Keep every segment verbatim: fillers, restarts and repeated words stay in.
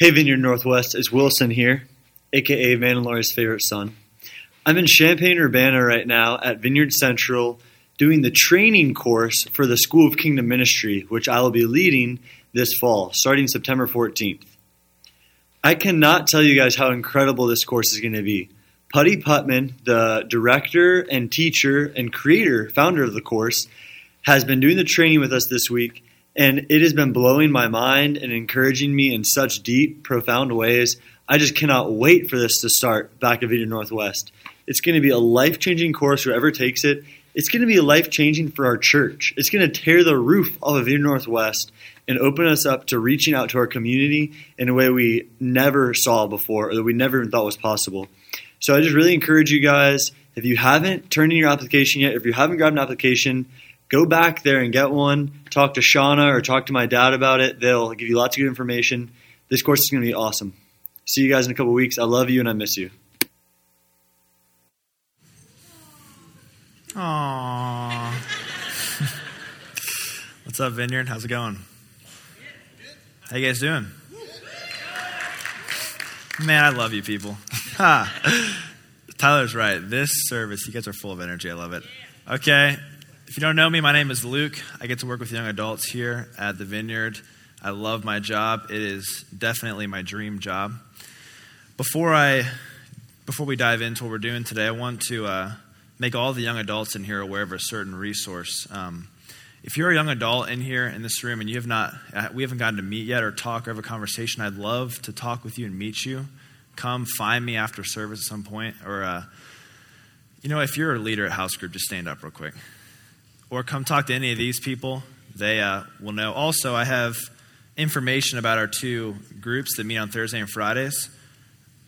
Hey, Vineyard Northwest, it's Wilson here, a k a. Van and Laurie's favorite son. I'm in Champaign-Urbana right now at Vineyard Central doing the training course for the School of Kingdom Ministry, which I will be leading this fall, starting September fourteenth. I cannot tell you guys how incredible this course is going to be. Putty Putman, the director and teacher and creator, founder of the course, has been doing the training with us this week, and it has been blowing my mind and encouraging me in such deep, profound ways. I just cannot wait for this to start back at Vida Northwest. It's going to be a life-changing course, whoever takes it. It's going to be life-changing for our church. It's going to tear the roof off of Vineyard Northwest and open us up to reaching out to our community in a way we never saw before or that we never even thought was possible. So I just really encourage you guys, if you haven't turned in your application yet, if you haven't grabbed an application, go back there and get one. Talk to Shauna or talk to my dad about it. They'll give you lots of good information. This course is going to be awesome. See you guys in a couple weeks. I love you and I miss you. Aww. What's up, Vineyard? How's it going? How you guys doing? Man, I love you people. Tyler's right. This service, you guys are full of energy. I love it. Okay. If you don't know me, my name is Luke. I get to work with young adults here at the Vineyard. I love my job. It is definitely my dream job. Before I, before we dive into what we're doing today, I want to uh, make all the young adults in here aware of a certain resource. Um, if you're a young adult in here in this room and you have not, we haven't gotten to meet yet or talk or have a conversation, I'd love to talk with you and meet you. Come find me after service at some point. Or, uh, you know, if you're a leader at house group, just stand up real quick. Or come talk to any of these people. They uh, will know. Also, I have information about our two groups that meet on Thursday and Fridays.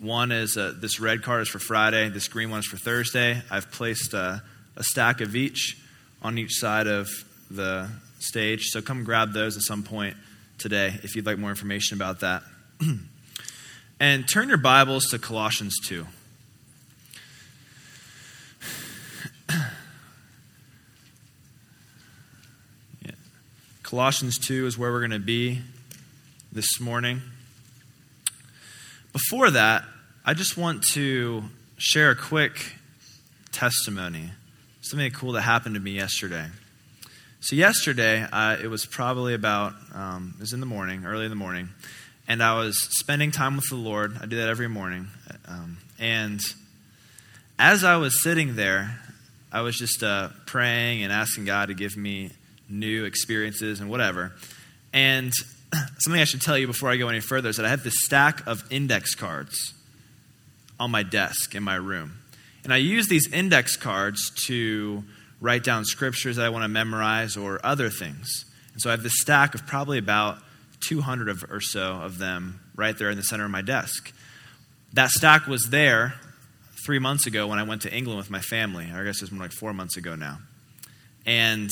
One is uh, this red card is for Friday. This green one is for Thursday. I've placed uh, a stack of each on each side of the stage. So come grab those at some point today if you'd like more information about that. And turn your Bibles to Colossians two. Colossians two is where we're going to be this morning. Before that, I just want to share a quick testimony. Something cool that happened to me yesterday. So yesterday, uh, it was probably about, um, it was in the morning, early in the morning, and I was spending time with the Lord. I do that every morning. Um, and as I was sitting there, I was just uh, praying and asking God to give me new experiences and whatever. And something I should tell you before I go any further is that I have this stack of index cards on my desk in my room. And I use these index cards to write down scriptures that I want to memorize or other things. And so I have this stack of probably about two hundred of, or so of them right there in the center of my desk. That stack was there three months ago when I went to England with my family. I guess it was more like four months ago now. And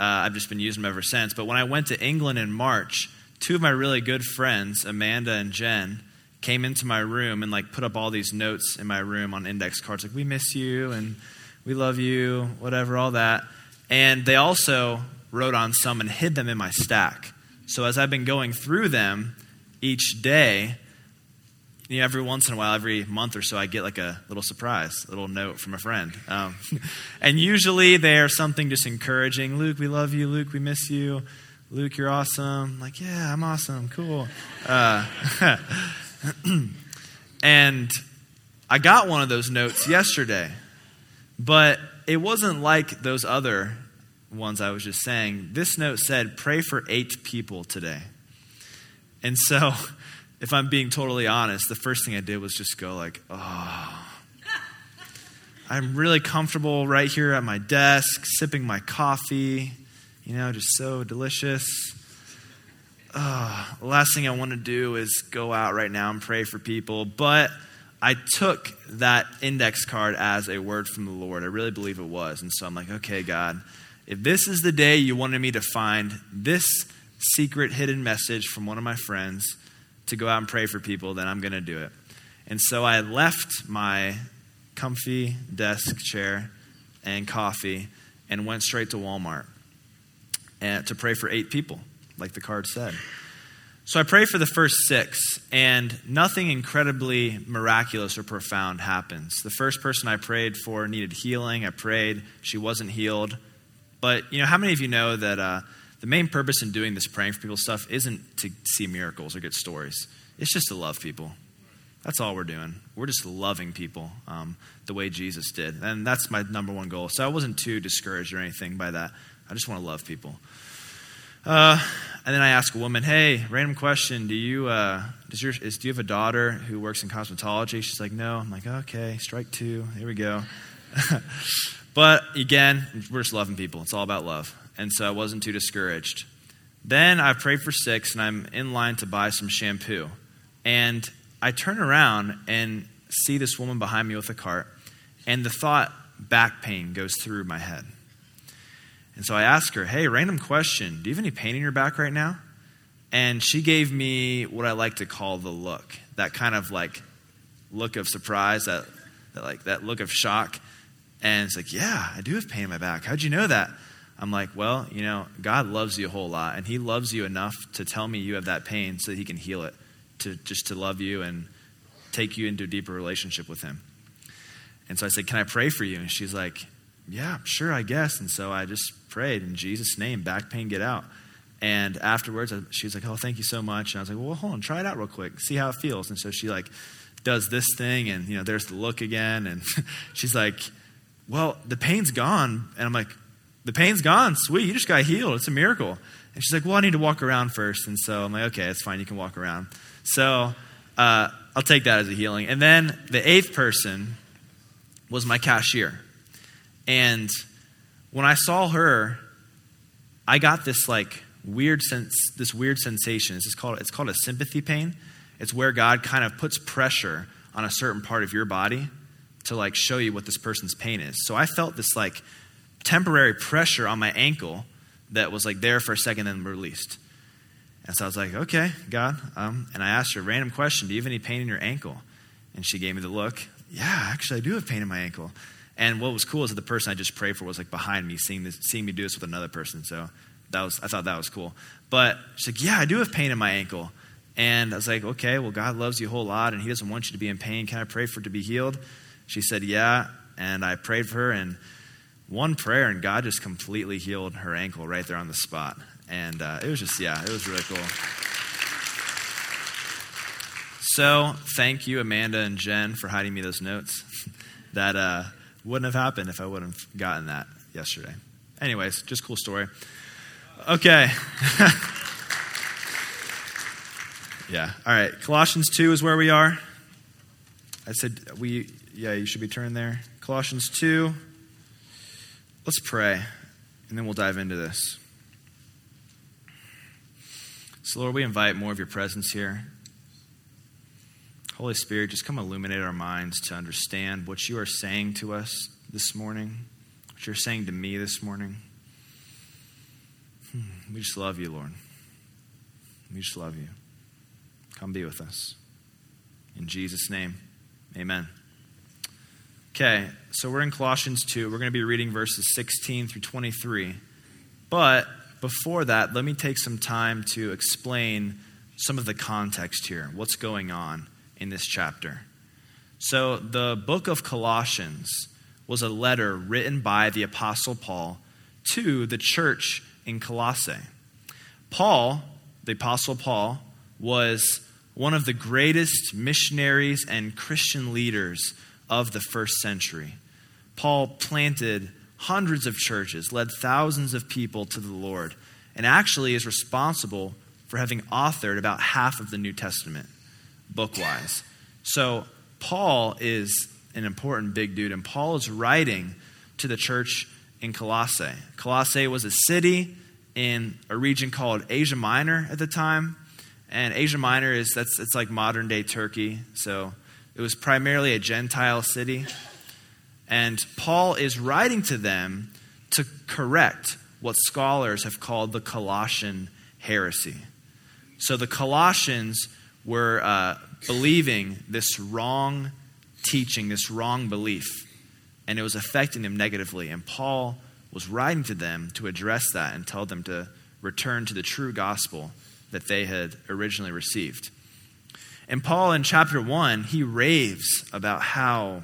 Uh, I've just been using them ever since. But when I went to England in March, two of my really good friends, Amanda and Jen, came into my room and like put up all these notes in my room on index cards. Like, we miss you and we love you, whatever, all that. And they also wrote on some and hid them in my stack. So as I've been going through them each day, you know, every once in a while, every month or so, I get like a little surprise, a little note from a friend. Um, and usually they're something just encouraging. Luke, we love you. Luke, we miss you. Luke, you're awesome. I'm like, yeah, I'm awesome. Cool. Uh, and I got one of those notes yesterday, but it wasn't like those other ones I was just saying. This note said, pray for eight people today. And so, if I'm being totally honest, the first thing I did was just go like, oh, I'm really comfortable right here at my desk, sipping my coffee, you know, just so delicious. Oh, the last thing I want to do is go out right now and pray for people. But I took that index card as a word from the Lord. I really believe it was. And so I'm like, okay, God, if this is the day you wanted me to find this secret hidden message from one of my friends to go out and pray for people, then I'm going to do it. And so I left my comfy desk chair and coffee and went straight to Walmart and to pray for eight people, like the card said. So I pray for the first six, and nothing incredibly miraculous or profound happens. The first person I prayed for needed healing. I prayed. She wasn't healed. But, you know, how many of you know that uh, the main purpose in doing this praying for people stuff isn't to see miracles or get stories? It's just to love people. That's all we're doing. We're just loving people um, the way Jesus did. And that's my number one goal. So I wasn't too discouraged or anything by that. I just want to love people. Uh, and then I ask a woman, hey, random question. Do you uh, does your is, do you have a daughter who works in cosmetology? She's like, no. I'm like, okay, strike two. Here we go. But again, we're just loving people. It's all about love. And so I wasn't too discouraged. Then I prayed for six, and I'm in line to buy some shampoo. And I turn around and see this woman behind me with a cart, and the thought back pain goes through my head. And so I ask her, hey, random question, do you have any pain in your back right now? And she gave me what I like to call the look, that kind of like look of surprise, that, that like that look of shock. And it's like, yeah, I do have pain in my back. How'd you know that? I'm like, well, you know, God loves you a whole lot, and he loves you enough to tell me you have that pain so that he can heal it. To just to love you and take you into a deeper relationship with him. And so I said, can I pray for you? And she's like, yeah, sure, I guess. And so I just prayed in Jesus' name, back pain, get out. And afterwards, I, she was like, oh, thank you so much. And I was like, well, hold on, try it out real quick, see how it feels. And so she like does this thing, and you know, there's the look again. And she's like, well, the pain's gone. And I'm like, the pain's gone, sweet, you just got healed, it's a miracle. And she's like, well, I need to walk around first. And so I'm like, okay, it's fine, you can walk around. So uh, I'll take that as a healing. And then the eighth person was my cashier. And when I saw her, I got this like weird sense, this weird sensation. It's called, it's called a sympathy pain. It's where God kind of puts pressure on a certain part of your body to like show you what this person's pain is. So I felt this like temporary pressure on my ankle that was like there for a second and released. And so I was like, okay, God. Um, and I asked her a random question. Do you have any pain in your ankle? And she gave me the look. Yeah, actually, I do have pain in my ankle. And what was cool is that the person I just prayed for was like behind me, seeing this, seeing me do this with another person. So that was, I thought that was cool. But she's like, yeah, I do have pain in my ankle. And I was like, okay, well, God loves you a whole lot, and he doesn't want you to be in pain. Can I pray for it to be healed? She said, yeah. And I prayed for her, and one prayer, and God just completely healed her ankle right there on the spot. And uh, it was just, yeah, it was really cool. So thank you, Amanda and Jen, for hiding me those notes. That uh, wouldn't have happened if I wouldn't have gotten that yesterday. Anyways, just cool story. Okay. Yeah. All right. Colossians two is where we are. I said we, yeah, you should be turning there. Colossians two. Let's pray, and then we'll dive into this. So, Lord, we invite more of your presence here. Holy Spirit, just come illuminate our minds to understand what you are saying to us this morning, what you're saying to me this morning. We just love you, Lord. We just love you. Come be with us. In Jesus' name, amen. Okay, so we're in Colossians two. We're going to be reading verses sixteen through twenty-three. But before that, let me take some time to explain some of the context here, what's going on in this chapter. So the book of Colossians was a letter written by the Apostle Paul to the church in Colossae. Paul, the Apostle Paul, was one of the greatest missionaries and Christian leaders of the first century. Paul planted hundreds of churches, led thousands of people to the Lord, and actually is responsible for having authored about half of the New Testament, book-wise. So Paul is an important big dude, and Paul is writing to the church in Colossae. Colossae was a city in a region called Asia Minor at the time, and Asia Minor is that's it's like modern-day Turkey. So it was primarily a Gentile city. And Paul is writing to them to correct what scholars have called the Colossian heresy. So the Colossians were uh, believing this wrong teaching, this wrong belief, and it was affecting them negatively. And Paul was writing to them to address that and tell them to return to the true gospel that they had originally received. And Paul, in chapter one, he raves about how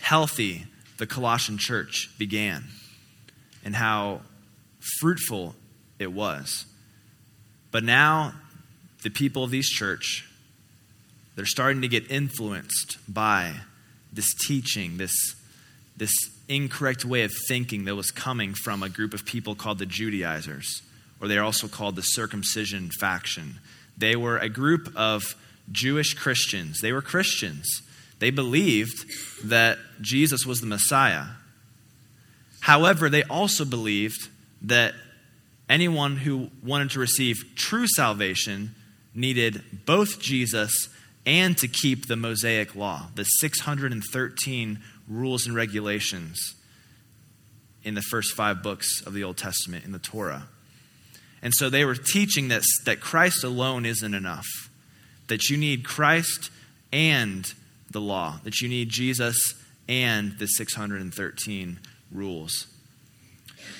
healthy the Colossian church began and how fruitful it was. But now the people of this church, they're starting to get influenced by this teaching, this, this incorrect way of thinking that was coming from a group of people called the Judaizers, or they're also called the circumcision faction. They were a group of Jewish Christians. They were Christians. They believed that Jesus was the Messiah. However, they also believed that anyone who wanted to receive true salvation needed both Jesus and to keep the Mosaic law, the six hundred thirteen rules and regulations in the first five books of the Old Testament in the Torah. And so they were teaching this, that Christ alone isn't enough, that you need Christ and the law, that you need Jesus and the six hundred thirteen rules.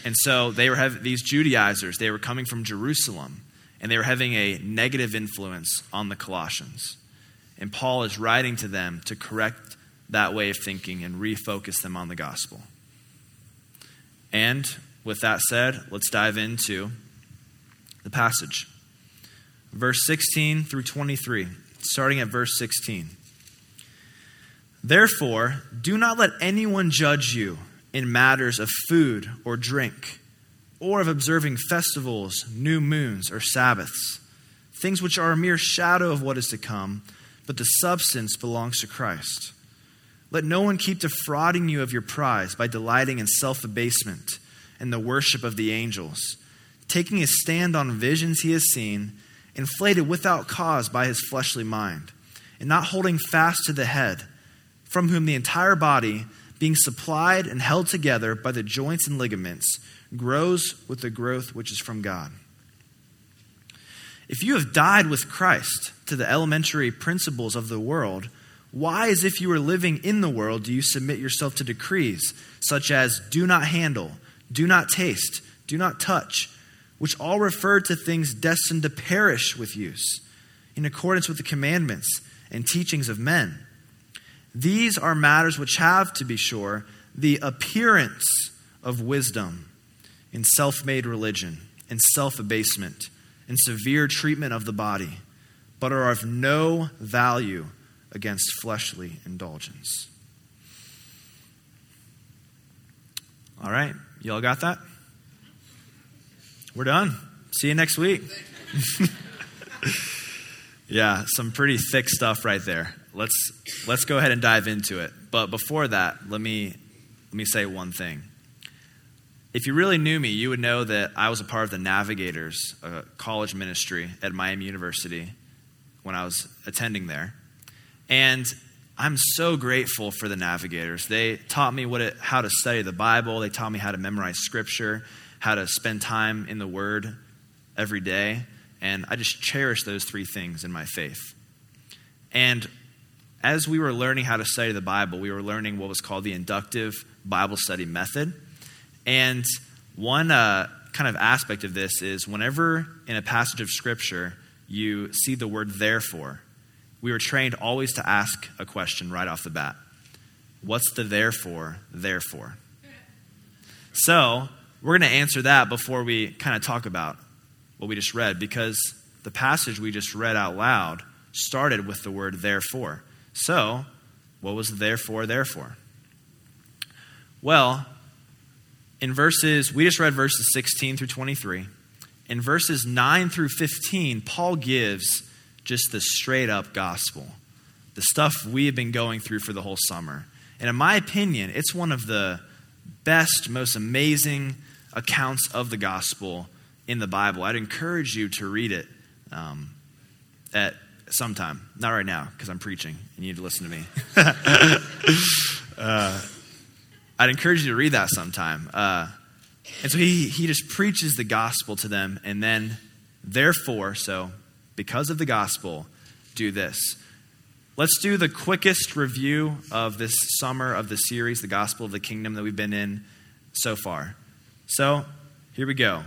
And so they were having these Judaizers, they were coming from Jerusalem, and they were having a negative influence on the Colossians. And Paul is writing to them to correct that way of thinking and refocus them on the gospel. And with that said, let's dive into the passage. Verse sixteen through twenty-three, starting at verse sixteen. Therefore, do not let anyone judge you in matters of food or drink, or of observing festivals, new moons, or Sabbaths, things which are a mere shadow of what is to come, but the substance belongs to Christ. Let no one keep defrauding you of your prize by delighting in self-abasement and the worship of the angels, taking his stand on visions he has seen, inflated without cause by his fleshly mind, and not holding fast to the head, from whom the entire body, being supplied and held together by the joints and ligaments, grows with the growth which is from God. If you have died with Christ to the elementary principles of the world, why, as if you were living in the world, do you submit yourself to decrees such as do not handle, do not taste, do not touch, which all refer to things destined to perish with use, in accordance with the commandments and teachings of men? These are matters which have, to be sure, the appearance of wisdom in self-made religion, in self-abasement, in severe treatment of the body, but are of no value against fleshly indulgence. All right, y'all got that? We're done. See you next week. Yeah, some pretty thick stuff right there. Let's let's go ahead and dive into it. But before that, let me let me say one thing. If you really knew me, you would know that I was a part of the Navigators, a college ministry at Miami University when I was attending there. And I'm so grateful for the Navigators. They taught me what it, how to study the Bible. They taught me how to memorize scripture, how to spend time in the Word every day. And I just cherish those three things in my faith. And as we were learning how to study the Bible, we were learning what was called the inductive Bible study method. And one uh, kind of aspect of this is whenever in a passage of Scripture you see the word therefore, we were trained always to ask a question right off the bat. What's the therefore, therefore? So we're going to answer that before we kind of talk about what we just read, because the passage we just read out loud started with the word therefore. So, what was therefore, therefore? Well, in verses, we just read verses sixteen through twenty-three. In verses nine through fifteen, Paul gives just the straight up gospel, the stuff we have been going through for the whole summer. And in my opinion, it's one of the best, most amazing accounts of the gospel in the Bible. I'd encourage you to read it um, at sometime. Not right now, because I'm preaching. You need to listen to me. uh, I'd encourage you to read that sometime. Uh, and so he, he just preaches the gospel to them. And then, therefore, so because of the gospel, do this. Let's do the quickest review of this summer of the series, the Gospel of the Kingdom, that we've been in so far. So, here we go.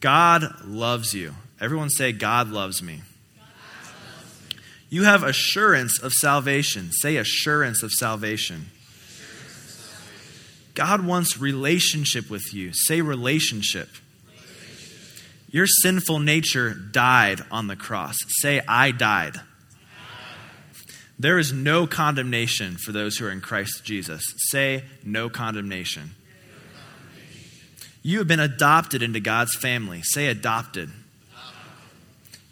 God loves you. Everyone say, God loves me. God loves me. You have assurance of salvation. Say assurance of salvation. Assurance of salvation. God wants relationship with you. Say relationship. relationship. Your sinful nature died on the cross. Say, I died. There is no condemnation for those who are in Christ Jesus. Say, no condemnation. No condemnation. You have been adopted into God's family. Say, adopted. Adopted.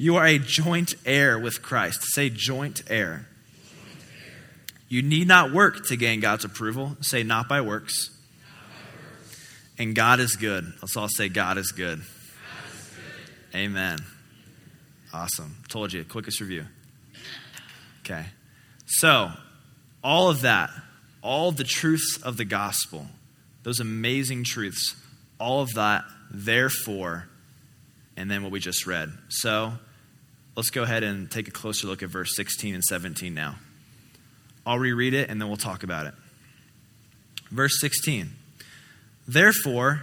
You are a joint heir with Christ. Say, joint heir. Joint heir. You need not work to gain God's approval. Say, not by works. Not by works. And God is good. Let's all say, God is good. God is good. Amen. Awesome. Told you. Quickest review. Okay. So, all of that, all the truths of the gospel, those amazing truths, all of that, therefore, and then what we just read. So, let's go ahead and take a closer look at verse sixteen and seventeen now. I'll reread it and then we'll talk about it. Verse sixteen, therefore,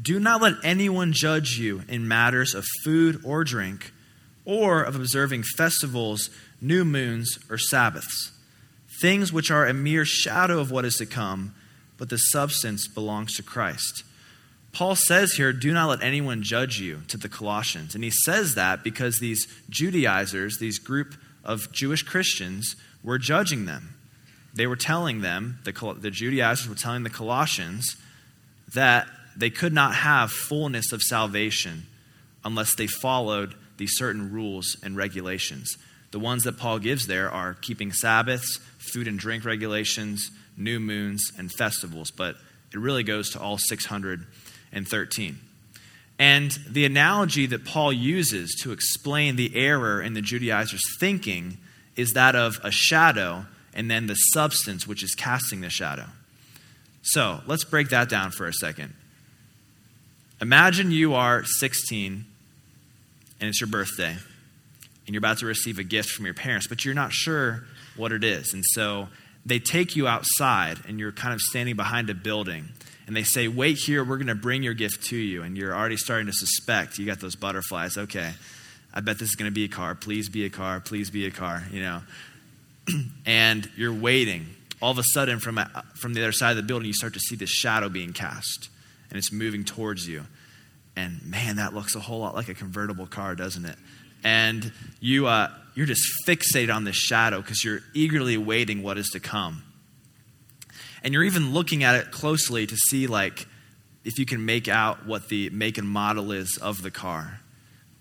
do not let anyone judge you in matters of food or drink, or of observing festivals, new moons, or Sabbaths, things which are a mere shadow of what is to come, but the substance belongs to Christ. Paul says here, do not let anyone judge you, to the Colossians. And he says that because these Judaizers, these group of Jewish Christians, were judging them. They were telling them, the, the Judaizers were telling the Colossians, that they could not have fullness of salvation unless they followed these certain rules and regulations. The ones that Paul gives there are keeping Sabbaths, food and drink regulations, new moons, and festivals. But it really goes to all six hundred thirteen. And the analogy that Paul uses to explain the error in the Judaizers' thinking is that of a shadow and then the substance which is casting the shadow. So let's break that down for a second. Imagine you are sixteen and it's your birthday, and you're about to receive a gift from your parents, but you're not sure what it is. And so they take you outside, and you're kind of standing behind a building, and they say, wait here, we're going to bring your gift to you. And you're already starting to suspect. You got those butterflies. Okay, I bet this is going to be a car. Please be a car. Please be a car, you know. And you're waiting. All of a sudden, from a, from the other side of the building, you start to see this shadow being cast, and it's moving towards you. And man, that looks a whole lot like a convertible car, doesn't it? And you, uh, you're just fixated on this shadow because you're eagerly waiting what is to come. And you're even looking at it closely to see, like, if you can make out what the make and model is of the car,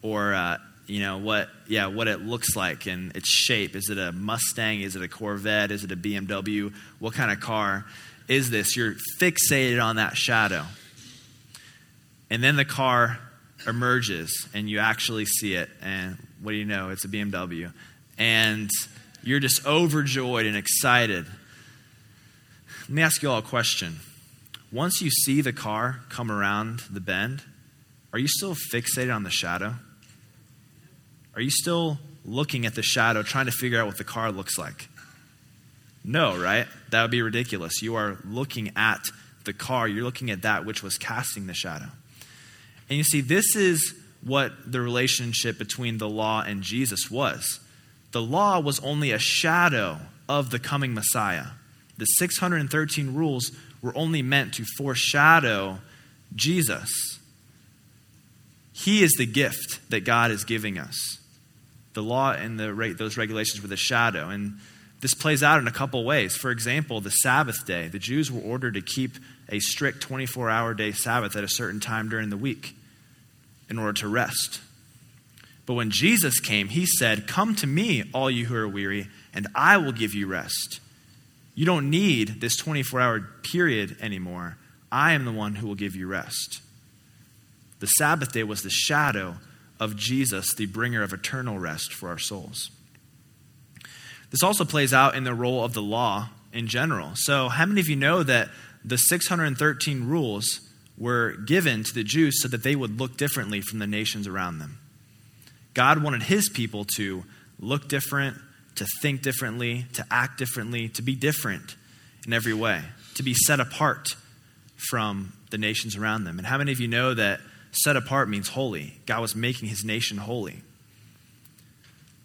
or uh, you know what, yeah, what it looks like and its shape. Is it a Mustang? Is it a Corvette? Is it a B M W? What kind of car is this? You're fixated on that shadow. And then the car emerges, and you actually see it, and what do you know? It's a B M W. And you're just overjoyed and excited. Let me ask you all a question. Once you see the car come around the bend, are you still fixated on the shadow? Are you still looking at the shadow, trying to figure out what the car looks like? No, right? That would be ridiculous. You are looking at the car. You're looking at that which was casting the shadow. And you see, this is what the relationship between the law and Jesus was. The law was only a shadow of the coming Messiah. The six hundred thirteen rules were only meant to foreshadow Jesus. He is the gift that God is giving us. The law and the those regulations were the shadow. And this plays out in a couple ways. For example, the Sabbath day. The Jews were ordered to keep a strict twenty-four hour day Sabbath at a certain time during the week in order to rest. But when Jesus came, he said, come to me, all you who are weary, and I will give you rest. You don't need this twenty-four hour period anymore. I am the one who will give you rest. The Sabbath day was the shadow of Jesus, the bringer of eternal rest for our souls. This also plays out in the role of the law in general. So how many of you know that the six hundred thirteen rules were given to the Jews so that they would look differently from the nations around them? God wanted his people to look different, to think differently, to act differently, to be different in every way, to be set apart from the nations around them. And how many of you know that Set apart means holy. God was making his nation holy.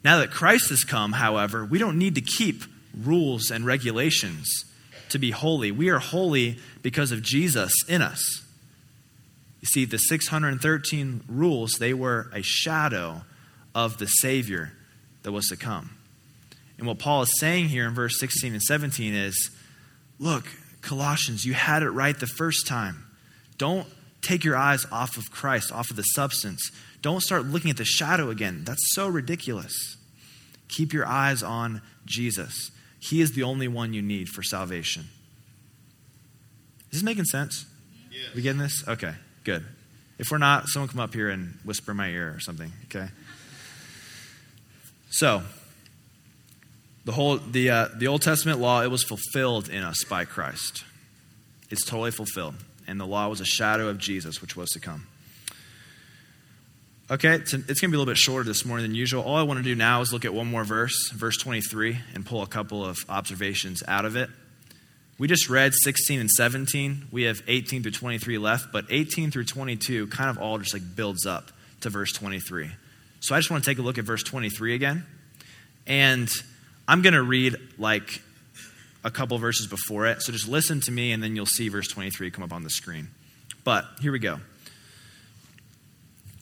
Now that Christ has come, however, we don't need to keep rules and regulations to be holy. We are holy because of Jesus in us. You see, the six hundred thirteen rules, they were a shadow of the Savior that was to come. And what Paul is saying here in verse sixteen and seventeen is, look, Colossians, you had it right the first time. Don't take your eyes off of Christ, off of the substance. Don't start looking at the shadow again. That's so ridiculous. Keep your eyes on Jesus. He is the only one you need for salvation. Is this making sense? Yes. We getting this? Okay, good. If we're not, someone come up here and whisper in my ear or something, okay? So, the whole the uh, the Old Testament law, it was fulfilled in us by Christ. It's totally fulfilled. And the law was a shadow of Jesus, which was to come. Okay, it's going to be a little bit shorter this morning than usual. All I want to do now is look at one more verse, verse twenty-three, and pull a couple of observations out of it. We just read sixteen and seventeen. We have eighteen through twenty-three left, but eighteen through twenty-two kind of all just like builds up to verse twenty-three. So I just want to take a look at verse twenty-three again. And I'm going to read like a couple verses before it. So just listen to me and then you'll see verse twenty-three come up on the screen. But here we go.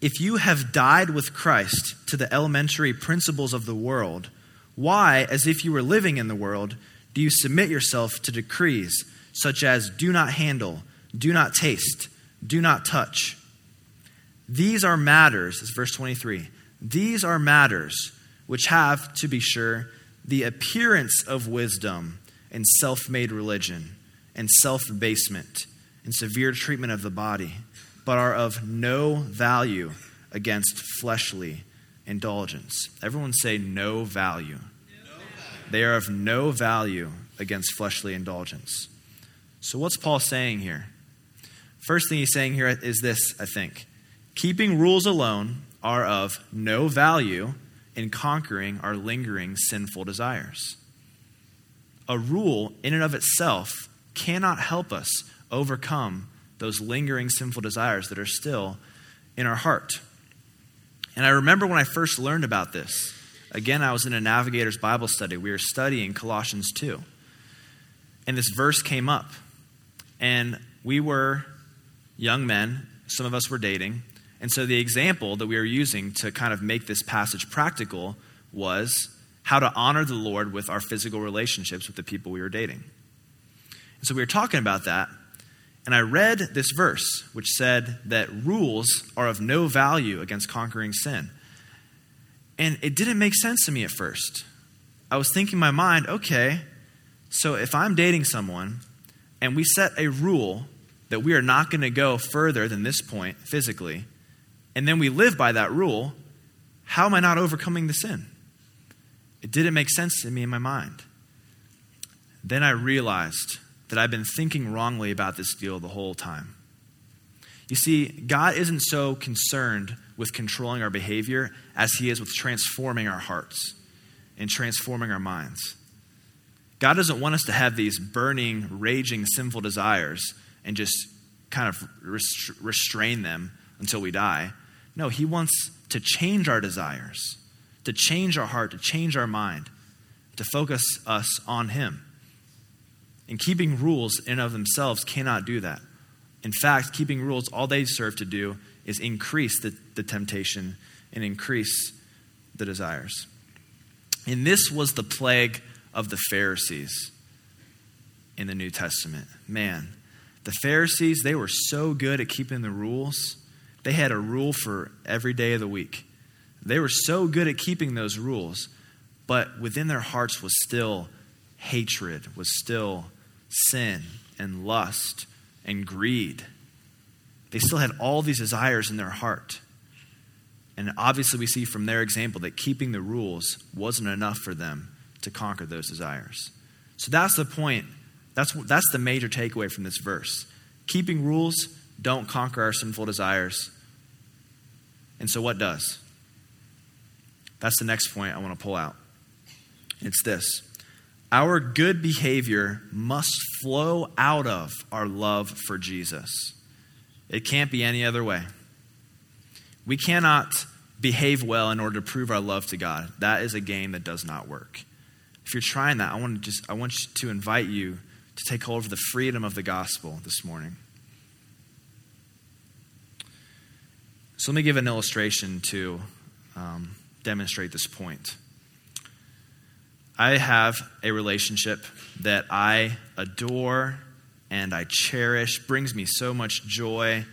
If you have died with Christ to the elementary principles of the world, why, as if you were living in the world, do you submit yourself to decrees such as do not handle, do not taste, do not touch? These are matters, this is verse twenty-three, these are matters which have, to be sure, the appearance of wisdom and self-made religion and self-abasement and severe treatment of the body, but are of no value against fleshly indulgence. Everyone say no value. No. They are of no value against fleshly indulgence. So what's Paul saying here? First thing he's saying here is this, I think. Keeping rules alone are of no value in conquering our lingering sinful desires. A rule in and of itself cannot help us overcome those lingering sinful desires that are still in our heart. And I remember when I first learned about this, again, I was in a Navigators Bible study. We were studying Colossians two. And this verse came up. And we were young men. Some of us were dating. And so the example that we were using to kind of make this passage practical was how to honor the Lord with our physical relationships with the people we were dating. And so we were talking about that. And I read this verse, which said that rules are of no value against conquering sin. And it didn't make sense to me at first. I was thinking in my mind, okay, so if I'm dating someone and we set a rule that we are not going to go further than this point physically, and then we live by that rule, how am I not overcoming the sin? It didn't make sense to me in my mind. Then I realized that I've been thinking wrongly about this deal the whole time. You see, God isn't so concerned with controlling our behavior as he is with transforming our hearts and transforming our minds. God doesn't want us to have these burning, raging, sinful desires and just kind of restrain them until we die. No, he wants to change our desires, to change our heart, to change our mind, to focus us on him. And keeping rules in and of themselves cannot do that. In fact, keeping rules, all they serve to do is increase the, the temptation and increase the desires. And this was the plague of the Pharisees in the New Testament. Man, the Pharisees, they were so good at keeping the rules. They had a rule for every day of the week. They were so good at keeping those rules, but within their hearts was still hatred, was still sin and lust and greed. They still had all these desires in their heart. And obviously we see from their example that keeping the rules wasn't enough for them to conquer those desires. So that's the point. That's that's the major takeaway from this verse. Keeping rules don't conquer our sinful desires. And so what does? That's the next point I want to pull out. It's this. Our good behavior must flow out of our love for Jesus. It can't be any other way. We cannot behave well in order to prove our love to God. That is a game that does not work. If you're trying that, I want to just I want to invite you to take hold of the freedom of the gospel this morning. So let me give an illustration to um, demonstrate this point. I have a relationship that I adore and I cherish, brings me so much joy.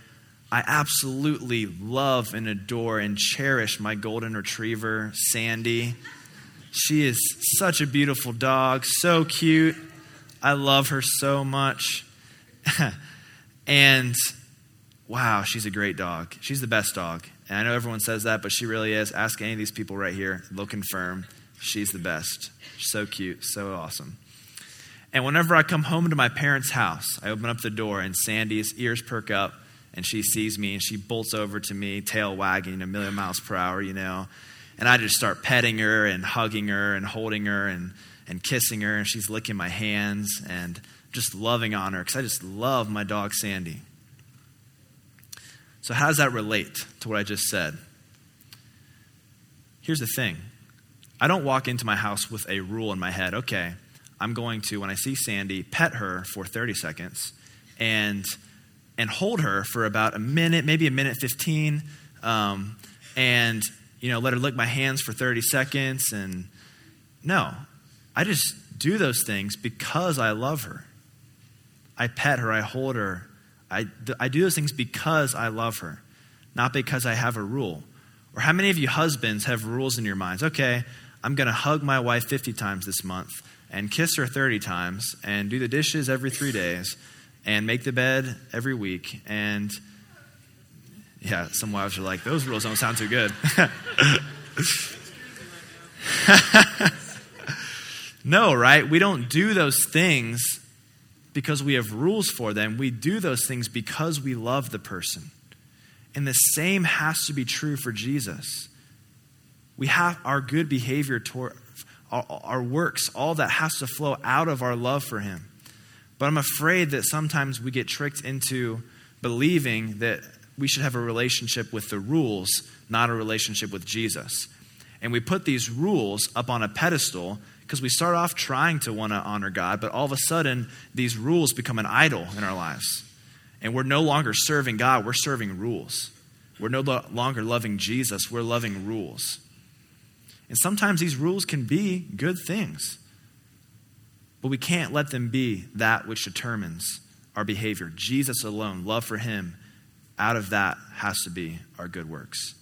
I absolutely love and adore and cherish my golden retriever, Sandy. She is such a beautiful dog, so cute. I love her so much. And wow, she's a great dog. She's the best dog. And I know everyone says that, but she really is. Ask any of these people right here. They'll confirm she's the best. She's so cute, so awesome. And whenever I come home to my parents' house, I open up the door and Sandy's ears perk up and she sees me and she bolts over to me, tail wagging a million miles per hour, you know. And I just start petting her and hugging her and holding her and, and kissing her. And she's licking my hands and just loving on her because I just love my dog, Sandy. So how does that relate to what I just said? Here's the thing. I don't walk into my house with a rule in my head. Okay, I'm going to, when I see Sandy, pet her for thirty seconds and and hold her for about a minute, maybe a minute fifteen, um, and you know, let her lick my hands for thirty seconds. And no, I just do those things because I love her. I pet her, I hold her. I, I do those things because I love her, not because I have a rule. Or how many of you husbands have rules in your minds? Okay, I'm going to hug my wife fifty times this month and kiss her thirty times and do the dishes every three days and make the bed every week. And yeah, some wives are like, those rules don't sound too good. No, right? We don't do those things because we have rules for them. We do those things because we love the person. And the same has to be true for Jesus. We have our good behavior, toward, our, our works, all that has to flow out of our love for him. But I'm afraid that sometimes we get tricked into believing that we should have a relationship with the rules, not a relationship with Jesus. And we put these rules up on a pedestal because we start off trying to want to honor God, but all of a sudden, these rules become an idol in our lives. And we're no longer serving God, we're serving rules. We're no lo- longer loving Jesus, we're loving rules. And sometimes these rules can be good things, but we can't let them be that which determines our behavior. Jesus alone, love for him, out of that has to be our good works.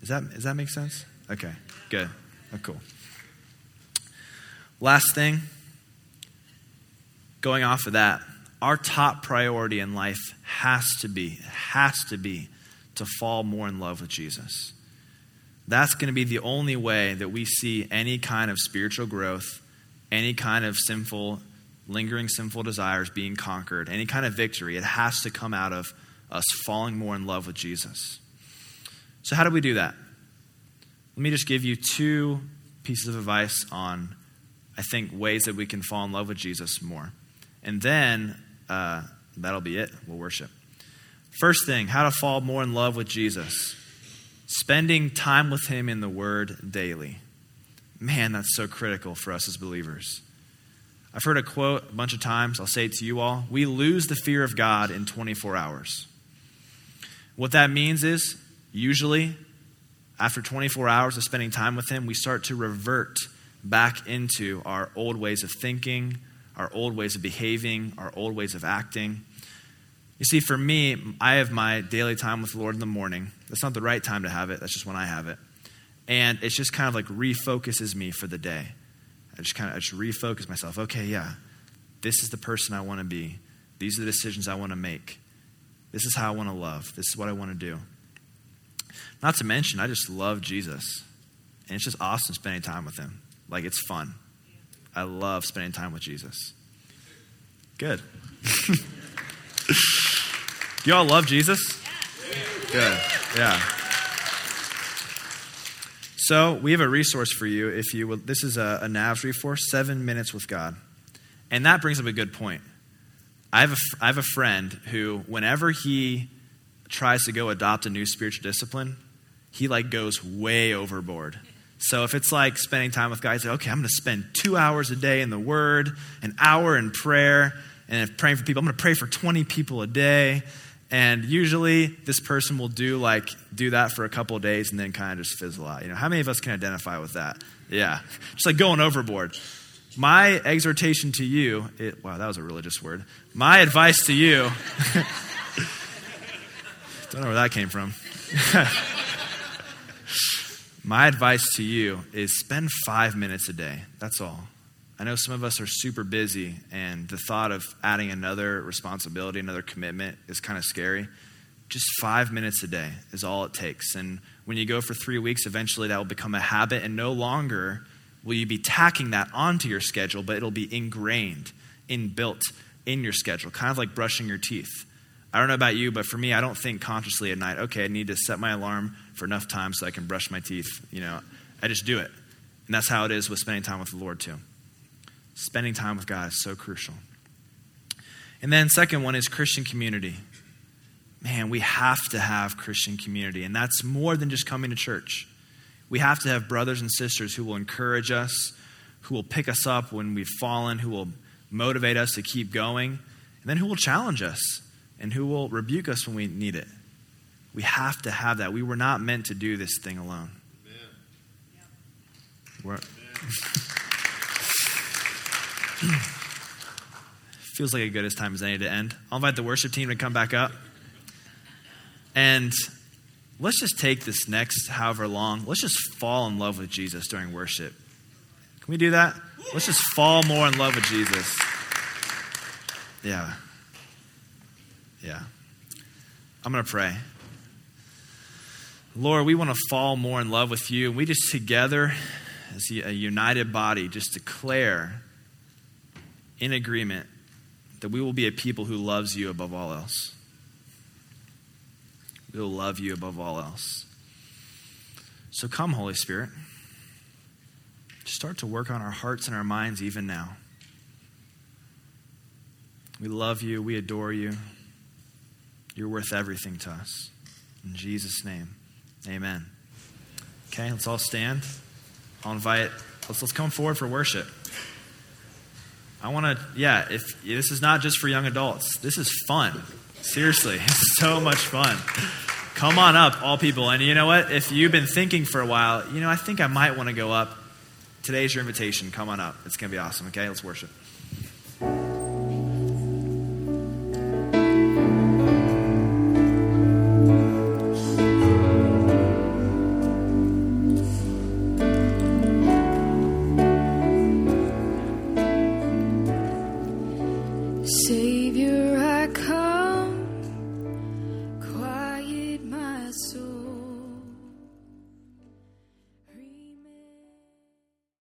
Does that, does that make sense? Okay, good. Oh, cool. Last thing, going off of that, our top priority in life has to be, has to be to fall more in love with Jesus. That's going to be the only way that we see any kind of spiritual growth, any kind of sinful, lingering sinful desires being conquered, any kind of victory. It has to come out of us falling more in love with Jesus. So how do we do that? Let me just give you two pieces of advice on, I think, ways that we can fall in love with Jesus more. And then uh, that'll be it. We'll worship. First thing, how to fall more in love with Jesus. Spending time with him in the Word daily. Man, that's so critical for us as believers. I've heard a quote a bunch of times. I'll say it to you all. We lose the fear of God in twenty-four hours. What that means is, usually, after twenty-four hours of spending time with him, we start to revert back into our old ways of thinking, our old ways of behaving, our old ways of acting. You see, for me, I have my daily time with the Lord in the morning. That's not the right time to have it. That's just when I have it. And it's just kind of like refocuses me for the day. I just kind of I just refocus myself. Okay, yeah, this is the person I want to be. These are the decisions I want to make. This is how I want to love. This is what I want to do. Not to mention, I just love Jesus. And it's just awesome spending time with him. Like, it's fun. I love spending time with Jesus. Good. You all love Jesus? Good. Yeah. So we have a resource for you. If you will, this is a, a Nav's resource, Seven Minutes with God. And that brings up a good point. I have a, I have a friend who, whenever he tries to go adopt a new spiritual discipline, he like goes way overboard. So if it's like spending time with God, he's like, okay, I'm going to spend two hours a day in the Word, an hour in prayer, and if praying for people, I'm going to pray for twenty people a day. And usually this person will do like do that for a couple of days and then kind of just fizzle out. You know, how many of us can identify with that? Yeah, just like going overboard. My exhortation to you, it, wow, that was a religious word. My advice to you, don't know where that came from. My advice to you is spend five minutes a day. That's all. I know some of us are super busy, and the thought of adding another responsibility, another commitment is kind of scary. Just five minutes a day is all it takes. And when you go for three weeks, eventually that will become a habit, and no longer will you be tacking that onto your schedule, but it'll be ingrained, inbuilt in your schedule, kind of like brushing your teeth. I don't know about you, but for me, I don't think consciously at night, okay, I need to set my alarm for enough time so I can brush my teeth. You know, I just do it. And that's how it is with spending time with the Lord too. Spending time with God is so crucial. And then second one is Christian community. Man, we have to have Christian community. And that's more than just coming to church. We have to have brothers and sisters who will encourage us, who will pick us up when we've fallen, who will motivate us to keep going, and then who will challenge us. And who will rebuke us when we need it. We have to have that. We were not meant to do this thing alone. Amen. Feels like as good as time as any to end. I'll invite the worship team to come back up. And let's just take this next however long. Let's just fall in love with Jesus during worship. Can we do that? Let's just fall more in love with Jesus. Yeah. Yeah. I'm going to pray. Lord, we want to fall more in love with you. We just together as a united body just declare in agreement that we will be a people who loves you above all else. We will love you above all else. So come, Holy Spirit. Start to work on our hearts and our minds even now. We love you. We adore you. You're worth everything to us. In Jesus' name, amen. Okay, let's all stand. I'll invite, let's let's come forward for worship. I want to, yeah, if this is not just for young adults. This is fun. Seriously, it's so much fun. Come on up, all people. And you know what? If you've been thinking for a while, you know, I think I might want to go up. Today's your invitation. Come on up. It's going to be awesome. Okay, let's worship. See